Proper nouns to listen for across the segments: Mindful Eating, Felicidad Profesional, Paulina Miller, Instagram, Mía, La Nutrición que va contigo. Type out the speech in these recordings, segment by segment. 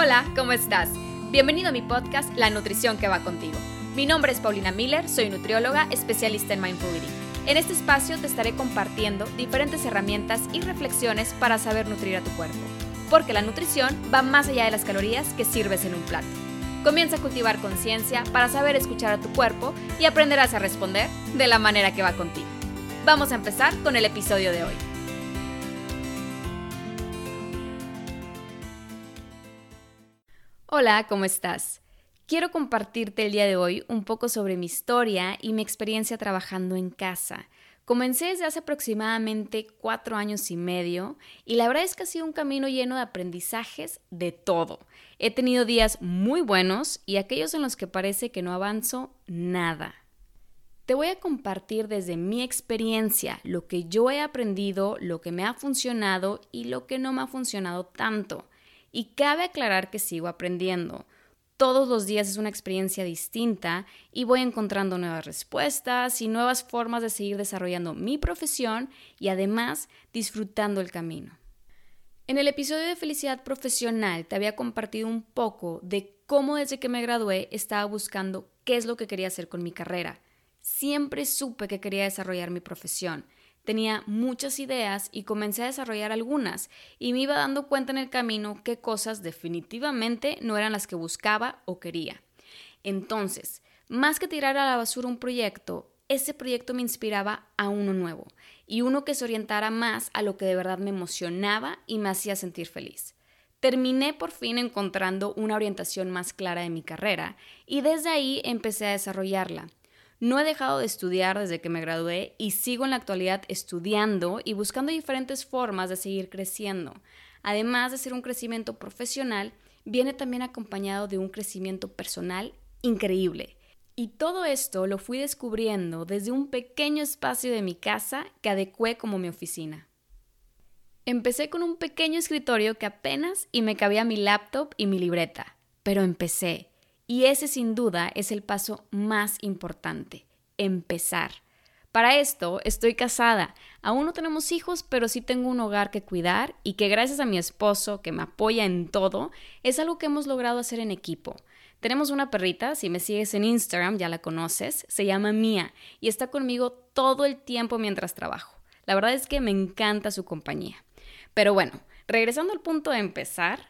Hola, ¿cómo estás? Bienvenido a mi podcast La Nutrición que va contigo. Mi nombre es Paulina Miller, soy nutrióloga, especialista en Mindful Eating. En este espacio te estaré compartiendo diferentes herramientas y reflexiones para saber nutrir a tu cuerpo, porque la nutrición va más allá de las calorías que sirves en un plato. Comienza a cultivar conciencia para saber escuchar a tu cuerpo y aprenderás a responder de la manera que va contigo. Vamos a empezar con el episodio de hoy. Hola, ¿cómo estás? Quiero compartirte el día de hoy un poco sobre mi historia y mi experiencia trabajando en casa. Comencé desde hace aproximadamente 4 años y medio y la verdad es que ha sido un camino lleno de aprendizajes de todo. He tenido días muy buenos y aquellos en los que parece que no avanzo nada. Te voy a compartir desde mi experiencia lo que yo he aprendido, lo que me ha funcionado y lo que no me ha funcionado tanto. Y cabe aclarar que sigo aprendiendo. Todos los días es una experiencia distinta y voy encontrando nuevas respuestas y nuevas formas de seguir desarrollando mi profesión y además disfrutando el camino. En el episodio de Felicidad Profesional te había compartido un poco de cómo desde que me gradué estaba buscando qué es lo que quería hacer con mi carrera. Siempre supe que quería desarrollar mi profesión. Tenía muchas ideas y comencé a desarrollar algunas y me iba dando cuenta en el camino qué cosas definitivamente no eran las que buscaba o quería. Entonces, más que tirar a la basura un proyecto, ese proyecto me inspiraba a uno nuevo y uno que se orientara más a lo que de verdad me emocionaba y me hacía sentir feliz. Terminé por fin encontrando una orientación más clara de mi carrera y desde ahí empecé a desarrollarla. No he dejado de estudiar desde que me gradué y sigo en la actualidad estudiando y buscando diferentes formas de seguir creciendo. Además de ser un crecimiento profesional, viene también acompañado de un crecimiento personal increíble. Y todo esto lo fui descubriendo desde un pequeño espacio de mi casa que adecué como mi oficina. Empecé con un pequeño escritorio que apenas y me cabía mi laptop y mi libreta, pero empecé. Y ese sin duda es el paso más importante, empezar. Para esto estoy casada, aún no tenemos hijos, pero sí tengo un hogar que cuidar y que gracias a mi esposo, que me apoya en todo, es algo que hemos logrado hacer en equipo. Tenemos una perrita, si me sigues en Instagram ya la conoces, se llama Mía y está conmigo todo el tiempo mientras trabajo. La verdad es que me encanta su compañía. Pero bueno, regresando al punto de empezar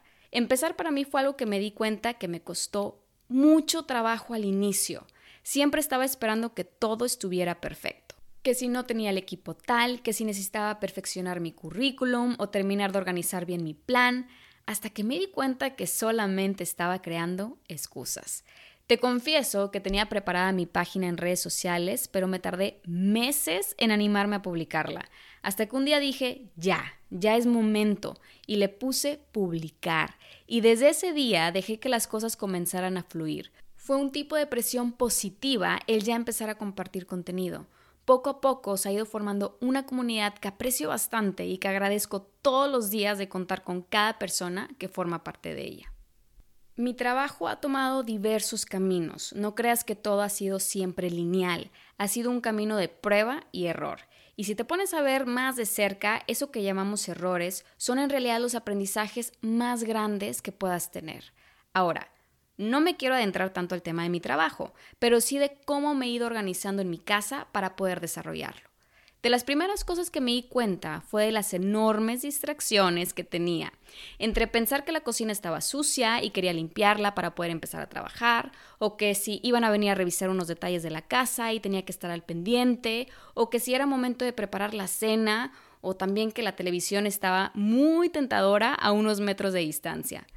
para mí fue algo que me di cuenta que me costó mucho trabajo al inicio. Siempre estaba esperando que todo estuviera perfecto. Que si no tenía el equipo tal, que si necesitaba perfeccionar mi currículum o terminar de organizar bien mi plan, hasta que me di cuenta que solamente estaba creando excusas. Te confieso que tenía preparada mi página en redes sociales, pero me tardé meses en animarme a publicarla. Hasta que un día dije, ya es momento, y le puse publicar. Y desde ese día dejé que las cosas comenzaran a fluir. Fue un tipo de presión positiva el ya empezar a compartir contenido. Poco a poco se ha ido formando una comunidad que aprecio bastante y que agradezco todos los días de contar con cada persona que forma parte de ella. Mi trabajo ha tomado diversos caminos. No creas que todo ha sido siempre lineal. Ha sido un camino de prueba y error. Y si te pones a ver más de cerca, eso que llamamos errores son en realidad los aprendizajes más grandes que puedas tener. Ahora, no me quiero adentrar tanto al tema de mi trabajo, pero sí de cómo me he ido organizando en mi casa para poder desarrollarlo. De las primeras cosas que me di cuenta fue de las enormes distracciones que tenía, entre pensar que la cocina estaba sucia y quería limpiarla para poder empezar a trabajar, o que si iban a venir a revisar unos detalles de la casa y tenía que estar al pendiente, o que si era momento de preparar la cena, o también que la televisión estaba muy tentadora a unos metros de distancia.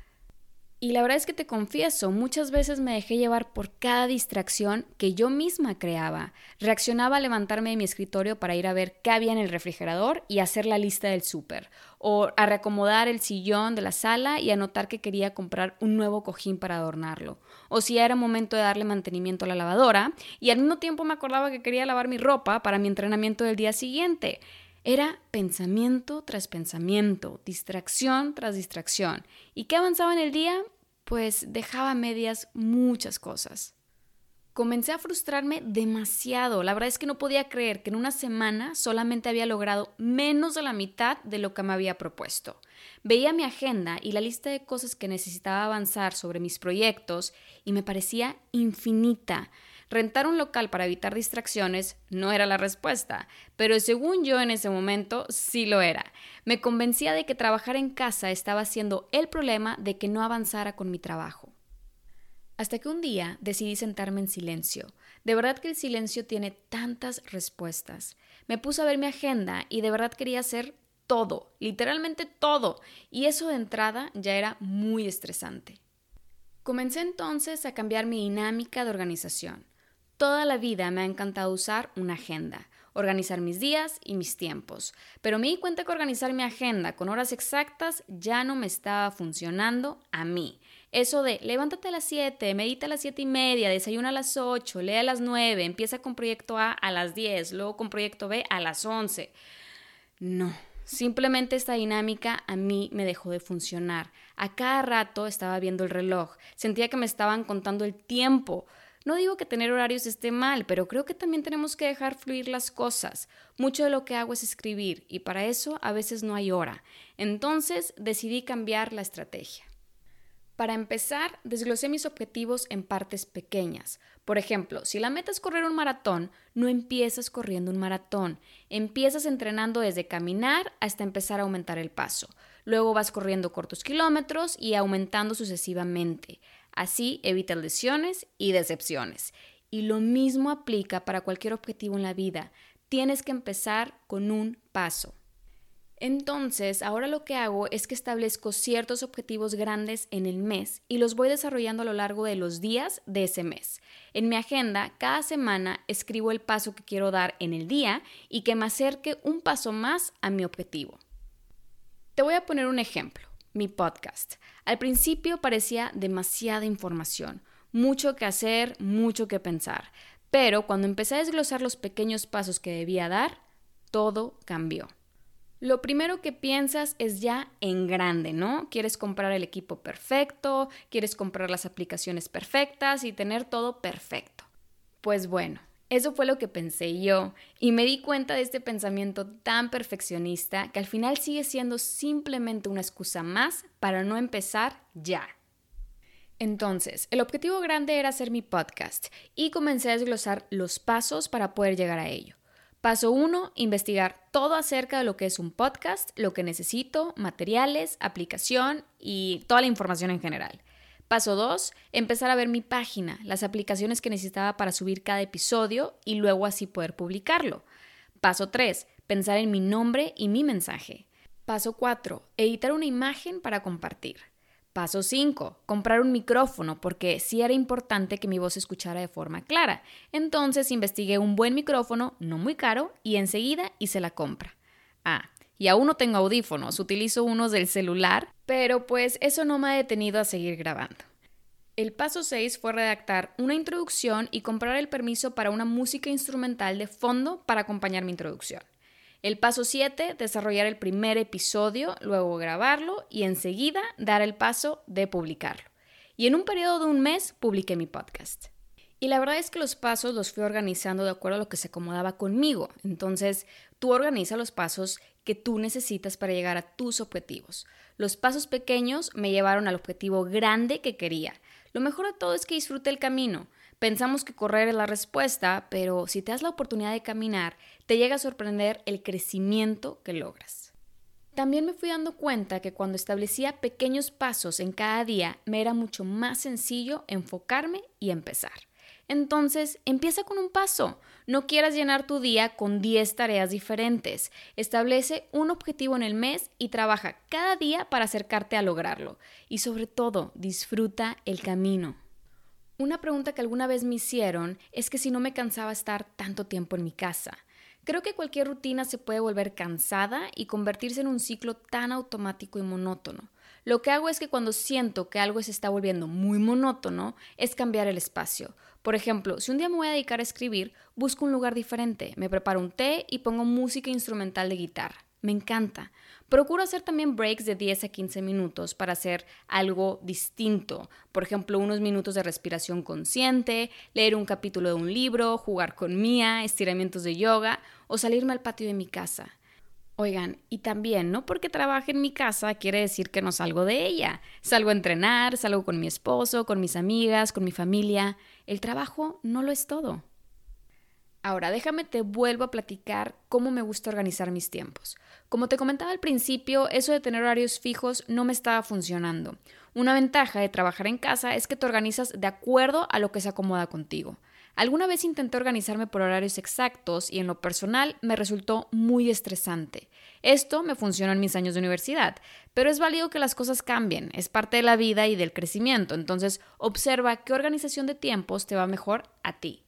Y la verdad es que te confieso, muchas veces me dejé llevar por cada distracción que yo misma creaba. Reaccionaba a levantarme de mi escritorio para ir a ver qué había en el refrigerador y hacer la lista del súper, o a reacomodar el sillón de la sala y anotar que quería comprar un nuevo cojín para adornarlo, o si ya era momento de darle mantenimiento a la lavadora y al mismo tiempo me acordaba que quería lavar mi ropa para mi entrenamiento del día siguiente. Era pensamiento tras pensamiento, distracción tras distracción. ¿Y qué avanzaba en el día? Pues dejaba a medias muchas cosas. Comencé a frustrarme demasiado. La verdad es que no podía creer que en una semana solamente había logrado menos de la mitad de lo que me había propuesto. Veía mi agenda y la lista de cosas que necesitaba avanzar sobre mis proyectos y me parecía infinita. Rentar un local para evitar distracciones no era la respuesta, pero según yo en ese momento sí lo era. Me convencía de que trabajar en casa estaba siendo el problema de que no avanzara con mi trabajo. Hasta que un día decidí sentarme en silencio. De verdad que el silencio tiene tantas respuestas. Me puse a ver mi agenda y de verdad quería hacer todo, literalmente todo, y eso de entrada ya era muy estresante. Comencé entonces a cambiar mi dinámica de organización. Toda la vida me ha encantado usar una agenda, organizar mis días y mis tiempos, pero me di cuenta que organizar mi agenda con horas exactas ya no me estaba funcionando a mí. Eso de levántate a las 7, medita a las 7:30, desayuna a las 8, lee a las 9, empieza con proyecto A a las 10, luego con proyecto B a las 11. No, simplemente esta dinámica a mí me dejó de funcionar. A cada rato estaba viendo el reloj, sentía que me estaban contando el tiempo. No digo que tener horarios esté mal, pero creo que también tenemos que dejar fluir las cosas. Mucho de lo que hago es escribir y para eso a veces no hay hora. Entonces decidí cambiar la estrategia. Para empezar, desglosé mis objetivos en partes pequeñas. Por ejemplo, si la meta es correr un maratón, no empiezas corriendo un maratón. Empiezas entrenando desde caminar hasta empezar a aumentar el paso. Luego vas corriendo cortos kilómetros y aumentando sucesivamente. Así evitas lesiones y decepciones. Y lo mismo aplica para cualquier objetivo en la vida. Tienes que empezar con un paso. Entonces, ahora lo que hago es que establezco ciertos objetivos grandes en el mes y los voy desarrollando a lo largo de los días de ese mes. En mi agenda, cada semana escribo el paso que quiero dar en el día y que me acerque un paso más a mi objetivo. Te voy a poner un ejemplo. Mi podcast. Al principio parecía demasiada información, mucho que hacer, mucho que pensar, pero cuando empecé a desglosar los pequeños pasos que debía dar, todo cambió. Lo primero que piensas es ya en grande, ¿no? Quieres comprar el equipo perfecto, quieres comprar las aplicaciones perfectas y tener todo perfecto. Pues bueno. Eso fue lo que pensé yo y me di cuenta de este pensamiento tan perfeccionista que al final sigue siendo simplemente una excusa más para no empezar ya. Entonces, el objetivo grande era hacer mi podcast y comencé a desglosar los pasos para poder llegar a ello. Paso 1, investigar todo acerca de lo que es un podcast, lo que necesito, materiales, aplicación y toda la información en general. Paso 2, empezar a ver mi página, las aplicaciones que necesitaba para subir cada episodio y luego así poder publicarlo. Paso 3, pensar en mi nombre y mi mensaje. Paso 4, editar una imagen para compartir. Paso 5, comprar un micrófono porque sí era importante que mi voz se escuchara de forma clara. Entonces investigué un buen micrófono, no muy caro, y enseguida hice la compra. Y aún no tengo audífonos, utilizo unos del celular, pero pues eso no me ha detenido a seguir grabando. El paso 6 fue redactar una introducción y comprar el permiso para una música instrumental de fondo para acompañar mi introducción. El paso 7, desarrollar el primer episodio, luego grabarlo y enseguida dar el paso de publicarlo. Y en un periodo de un mes publiqué mi podcast. Y la verdad es que los pasos los fui organizando de acuerdo a lo que se acomodaba conmigo. Entonces, tú organiza los pasos que tú necesitas para llegar a tus objetivos. Los pasos pequeños me llevaron al objetivo grande que quería. Lo mejor de todo es que disfruté el camino. Pensamos que correr es la respuesta, pero si te das la oportunidad de caminar, te llega a sorprender el crecimiento que logras. También me fui dando cuenta que cuando establecía pequeños pasos en cada día, me era mucho más sencillo enfocarme y empezar. Entonces, empieza con un paso. No quieras llenar tu día con 10 tareas diferentes. Establece un objetivo en el mes y trabaja cada día para acercarte a lograrlo. Y sobre todo, disfruta el camino. Una pregunta que alguna vez me hicieron es que si no me cansaba estar tanto tiempo en mi casa. Creo que cualquier rutina se puede volver cansada y convertirse en un ciclo tan automático y monótono. Lo que hago es que cuando siento que algo se está volviendo muy monótono, es cambiar el espacio. Por ejemplo, si un día me voy a dedicar a escribir, busco un lugar diferente, me preparo un té y pongo música instrumental de guitarra. Me encanta. Procuro hacer también breaks de 10 a 15 minutos para hacer algo distinto. Por ejemplo, unos minutos de respiración consciente, leer un capítulo de un libro, jugar con Mía, estiramientos de yoga o salirme al patio de mi casa. Oigan, y también, no porque trabaje en mi casa quiere decir que no salgo de ella. Salgo a entrenar, salgo con mi esposo, con mis amigas, con mi familia. El trabajo no lo es todo. Ahora, déjame te vuelvo a platicar cómo me gusta organizar mis tiempos. Como te comentaba al principio, eso de tener horarios fijos no me estaba funcionando. Una ventaja de trabajar en casa es que te organizas de acuerdo a lo que se acomoda contigo. Alguna vez intenté organizarme por horarios exactos y en lo personal me resultó muy estresante. Esto me funcionó en mis años de universidad, pero es válido que las cosas cambien, es parte de la vida y del crecimiento, entonces observa qué organización de tiempos te va mejor a ti.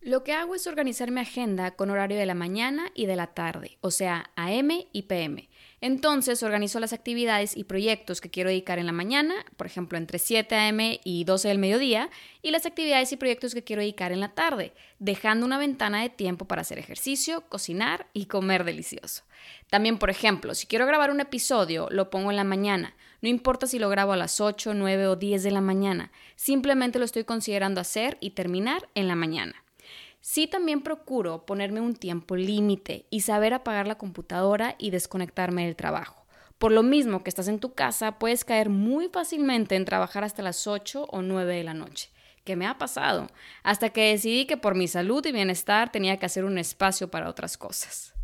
Lo que hago es organizar mi agenda con horario de la mañana y de la tarde, o sea, AM y PM. Entonces organizo las actividades y proyectos que quiero dedicar en la mañana, por ejemplo, entre 7 AM y 12 del mediodía, y las actividades y proyectos que quiero dedicar en la tarde, dejando una ventana de tiempo para hacer ejercicio, cocinar y comer delicioso. También, por ejemplo, si quiero grabar un episodio, lo pongo en la mañana. No importa si lo grabo a las 8, 9 o 10 de la mañana. Simplemente lo estoy considerando hacer y terminar en la mañana. Sí, también procuro ponerme un tiempo límite y saber apagar la computadora y desconectarme del trabajo. Por lo mismo que estás en tu casa, puedes caer muy fácilmente en trabajar hasta las 8 o 9 de la noche, que me ha pasado, hasta que decidí que por mi salud y bienestar tenía que hacer un espacio para otras cosas.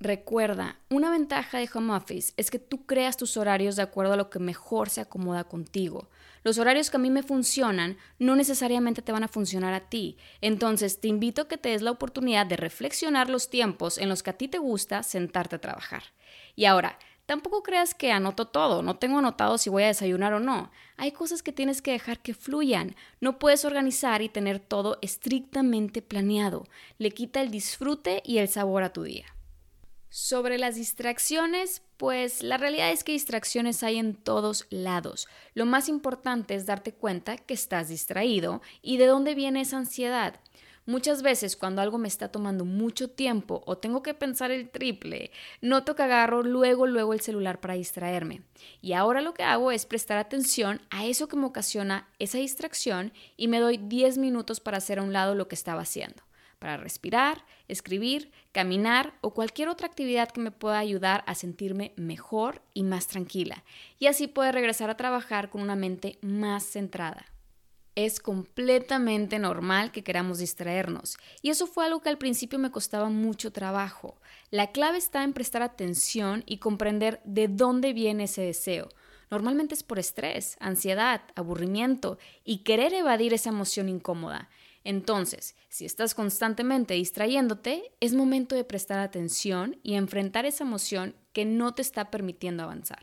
Recuerda, una ventaja de home office es que tú creas tus horarios de acuerdo a lo que mejor se acomoda contigo. Los horarios que a mí me funcionan no necesariamente te van a funcionar a ti. Entonces, te invito a que te des la oportunidad de reflexionar los tiempos en los que a ti te gusta sentarte a trabajar. Y ahora, tampoco creas que anoto todo, no tengo anotado si voy a desayunar o no. Hay cosas que tienes que dejar que fluyan. No puedes organizar y tener todo estrictamente planeado. Le quita el disfrute y el sabor a tu día. Sobre las distracciones, pues la realidad es que distracciones hay en todos lados. Lo más importante es darte cuenta que estás distraído y de dónde viene esa ansiedad. Muchas veces cuando algo me está tomando mucho tiempo o tengo que pensar el triple, noto que agarro luego el celular para distraerme. Y ahora lo que hago es prestar atención a eso que me ocasiona esa distracción y me doy 10 minutos para hacer a un lado lo que estaba haciendo. Para respirar, escribir, caminar o cualquier otra actividad que me pueda ayudar a sentirme mejor y más tranquila, y así poder regresar a trabajar con una mente más centrada. Es completamente normal que queramos distraernos, y eso fue algo que al principio me costaba mucho trabajo. La clave está en prestar atención y comprender de dónde viene ese deseo. Normalmente es por estrés, ansiedad, aburrimiento y querer evadir esa emoción incómoda. Entonces, si estás constantemente distrayéndote, es momento de prestar atención y enfrentar esa emoción que no te está permitiendo avanzar.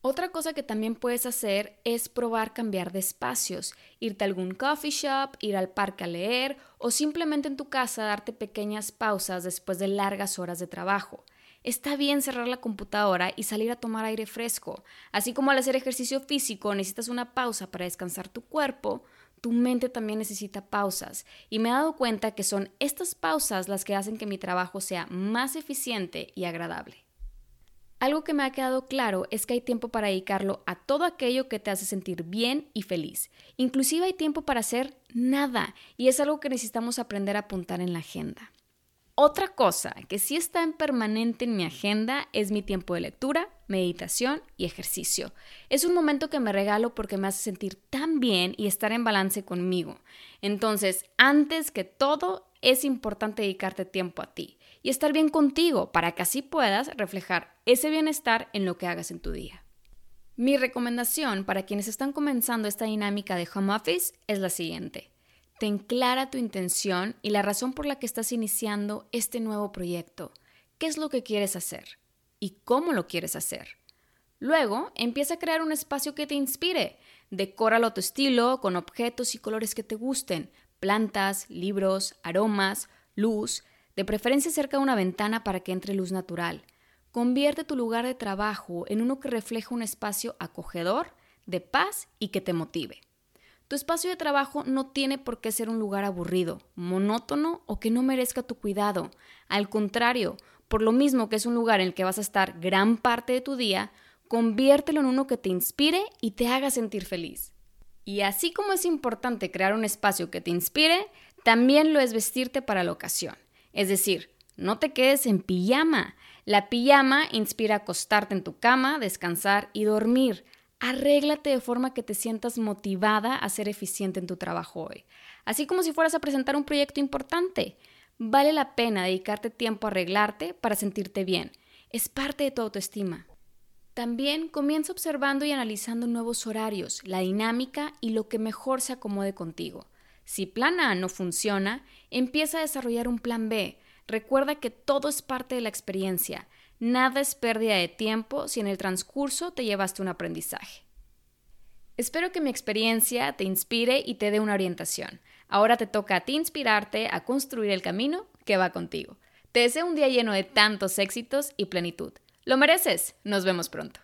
Otra cosa que también puedes hacer es probar cambiar de espacios, irte a algún coffee shop, ir al parque a leer o simplemente en tu casa darte pequeñas pausas después de largas horas de trabajo. Está bien cerrar la computadora y salir a tomar aire fresco. Así como al hacer ejercicio físico necesitas una pausa para descansar tu cuerpo, tu mente también necesita pausas, y me he dado cuenta que son estas pausas las que hacen que mi trabajo sea más eficiente y agradable. Algo que me ha quedado claro es que hay tiempo para dedicarlo a todo aquello que te hace sentir bien y feliz. Inclusive hay tiempo para hacer nada, y es algo que necesitamos aprender a apuntar en la agenda. Otra cosa que sí está en permanente en mi agenda es mi tiempo de lectura, meditación y ejercicio. Es un momento que me regalo porque me hace sentir tan bien y estar en balance conmigo. Entonces, antes que todo, es importante dedicarte tiempo a ti y estar bien contigo para que así puedas reflejar ese bienestar en lo que hagas en tu día. Mi recomendación para quienes están comenzando esta dinámica de home office es la siguiente. Ten clara tu intención y la razón por la que estás iniciando este nuevo proyecto. ¿Qué es lo que quieres hacer? ¿Y cómo lo quieres hacer? Luego, empieza a crear un espacio que te inspire. Decóralo a tu estilo con objetos y colores que te gusten, plantas, libros, aromas, luz, de preferencia cerca de una ventana para que entre luz natural. Convierte tu lugar de trabajo en uno que refleje un espacio acogedor, de paz y que te motive. Tu espacio de trabajo no tiene por qué ser un lugar aburrido, monótono o que no merezca tu cuidado. Al contrario, por lo mismo que es un lugar en el que vas a estar gran parte de tu día, conviértelo en uno que te inspire y te haga sentir feliz. Y así como es importante crear un espacio que te inspire, también lo es vestirte para la ocasión. Es decir, no te quedes en pijama. La pijama inspira a acostarte en tu cama, descansar y dormir. Arréglate de forma que te sientas motivada a ser eficiente en tu trabajo hoy. Así como si fueras a presentar un proyecto importante. Vale la pena dedicarte tiempo a arreglarte para sentirte bien. Es parte de tu autoestima. También comienza observando y analizando nuevos horarios, la dinámica y lo que mejor se acomode contigo. Si plan A no funciona, empieza a desarrollar un plan B. Recuerda que todo es parte de la experiencia. Nada es pérdida de tiempo si en el transcurso te llevaste un aprendizaje. Espero que mi experiencia te inspire y te dé una orientación. Ahora te toca a ti inspirarte a construir el camino que va contigo. Te deseo un día lleno de tantos éxitos y plenitud. Lo mereces. Nos vemos pronto.